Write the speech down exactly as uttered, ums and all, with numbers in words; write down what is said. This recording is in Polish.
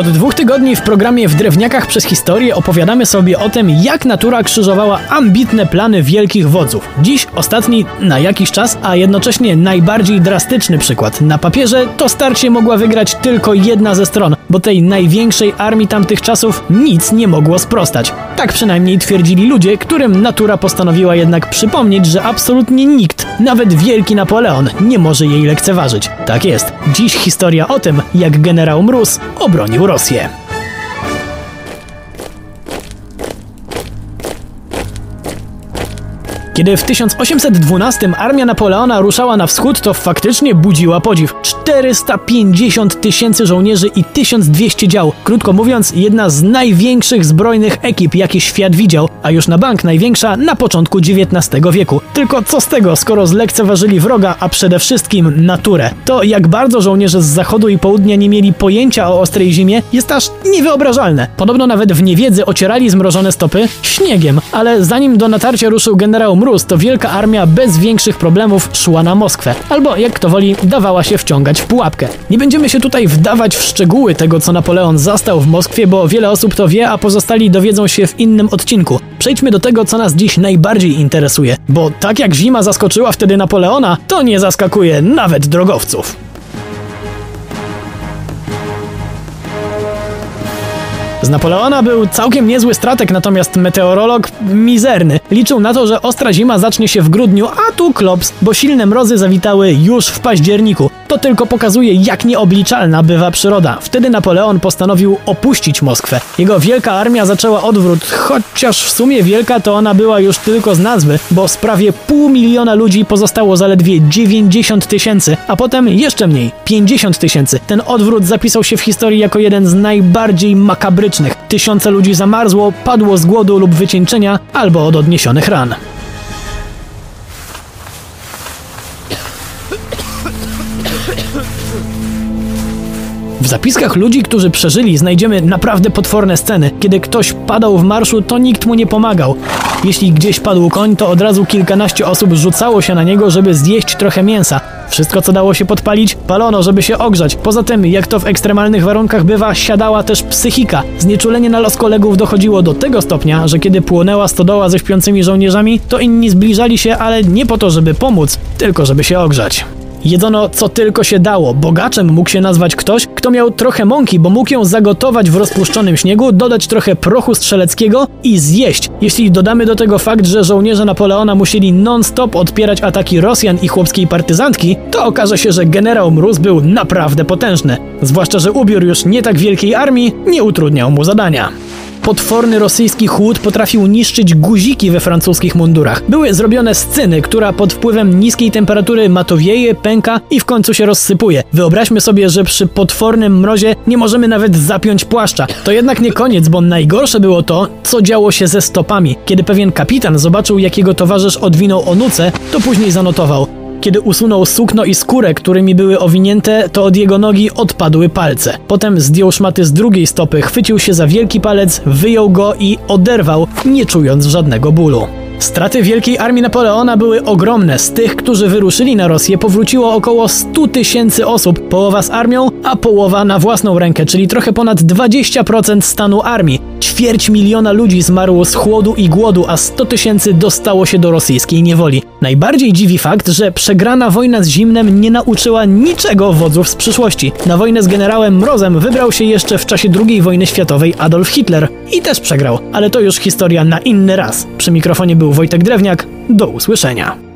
Od dwóch tygodni w programie W Drewniakach przez historię opowiadamy sobie o tym, jak natura krzyżowała ambitne plany wielkich wodzów. Dziś ostatni na jakiś czas, a jednocześnie najbardziej drastyczny przykład. Na papierze to starcie mogła wygrać tylko jedna ze stron, bo tej największej armii tamtych czasów nic nie mogło sprostać. Tak przynajmniej twierdzili ludzie, którym natura postanowiła jednak przypomnieć, że absolutnie nikt, nawet wielki Napoleon, nie może jej lekceważyć. Tak jest. Dziś historia o tym, jak generał Mróz obronił Rosję. Kiedy w tysiąc osiemset dwunastym armia Napoleona ruszała na wschód, to faktycznie budziła podziw. czterysta pięćdziesiąt tysięcy żołnierzy i tysiąc dwieście dział. Krótko mówiąc, jedna z największych zbrojnych ekip, jakie świat widział, a już na bank największa na początku dziewiętnastego wieku. Tylko co z tego, skoro zlekceważyli wroga, a przede wszystkim naturę. To, jak bardzo żołnierze z zachodu i południa nie mieli pojęcia o ostrej zimie, jest aż niewyobrażalne. Podobno nawet w niewiedzy ocierali zmrożone stopy śniegiem, ale zanim do natarcia ruszył generał Mróz, to wielka armia bez większych problemów szła na Moskwę. Albo, jak kto woli, dawała się wciągać w pułapkę. Nie będziemy się tutaj wdawać w szczegóły tego, co Napoleon zastał w Moskwie, bo wiele osób to wie, a pozostali dowiedzą się w innym odcinku. Przejdźmy do tego, co nas dziś najbardziej interesuje, bo tak jak zima zaskoczyła wtedy Napoleona, to nie zaskakuje nawet drogowców. Z Napoleona był całkiem niezły strateg, natomiast meteorolog mizerny. Liczył na to, że ostra zima zacznie się w grudniu, a tu klops, bo silne mrozy zawitały już w październiku. To tylko pokazuje, jak nieobliczalna bywa przyroda. Wtedy Napoleon postanowił opuścić Moskwę. Jego wielka armia zaczęła odwrót, chociaż w sumie wielka to ona była już tylko z nazwy, bo z prawie pół miliona ludzi pozostało zaledwie dziewięćdziesiąt tysięcy, a potem jeszcze mniej, pięćdziesiąt tysięcy. Ten odwrót zapisał się w historii jako jeden z najbardziej makabrycznych. Tysiące ludzi zamarzło, padło z głodu lub wycieńczenia, albo od odniesionych ran. W zapiskach ludzi, którzy przeżyli, znajdziemy naprawdę potworne sceny. Kiedy ktoś padał w marszu, to nikt mu nie pomagał. Jeśli gdzieś padł koń, to od razu kilkanaście osób rzucało się na niego, żeby zjeść trochę mięsa. Wszystko, co dało się podpalić, palono, żeby się ogrzać. Poza tym, jak to w ekstremalnych warunkach bywa, siadała też psychika. Znieczulenie na los kolegów dochodziło do tego stopnia, że kiedy płonęła stodoła ze śpiącymi żołnierzami, to inni zbliżali się, ale nie po to, żeby pomóc, tylko żeby się ogrzać. Jedzono, co tylko się dało. Bogaczem mógł się nazwać ktoś, kto miał trochę mąki, bo mógł ją zagotować w rozpuszczonym śniegu, dodać trochę prochu strzeleckiego i zjeść. Jeśli dodamy do tego fakt, że żołnierze Napoleona musieli non-stop odpierać ataki Rosjan i chłopskiej partyzantki, to okaże się, że generał Mróz był naprawdę potężny. Zwłaszcza, że ubiór już nie tak wielkiej armii nie utrudniał mu zadania. Potworny rosyjski chłód potrafił niszczyć guziki we francuskich mundurach. Były zrobione z cyny, która pod wpływem niskiej temperatury matowieje, pęka i w końcu się rozsypuje. Wyobraźmy sobie, że przy potwornym mrozie nie możemy nawet zapiąć płaszcza. To jednak nie koniec, bo najgorsze było to, co działo się ze stopami. Kiedy pewien kapitan zobaczył, jak jego towarzysz odwinął onucę, to później zanotował: kiedy usunął sukno i skórę, którymi były owinięte, to od jego nogi odpadły palce. Potem zdjął szmaty z drugiej stopy, chwycił się za wielki palec, wyjął go i oderwał, nie czując żadnego bólu. Straty wielkiej armii Napoleona były ogromne. Z tych, którzy wyruszyli na Rosję, powróciło około stu tysięcy osób, połowa z armią, a połowa na własną rękę, czyli trochę ponad dwadzieścia procent stanu armii. Ćwierć miliona ludzi zmarło z chłodu i głodu, a sto tysięcy dostało się do rosyjskiej niewoli. Najbardziej dziwi fakt, że przegrana wojna z zimnem nie nauczyła niczego wodzów z przyszłości. Na wojnę z generałem Mrozem wybrał się jeszcze w czasie drugiej wojny światowej Adolf Hitler i też przegrał, ale to już historia na inny raz. Przy mikrofonie był Wojtek Drewniak. Do usłyszenia.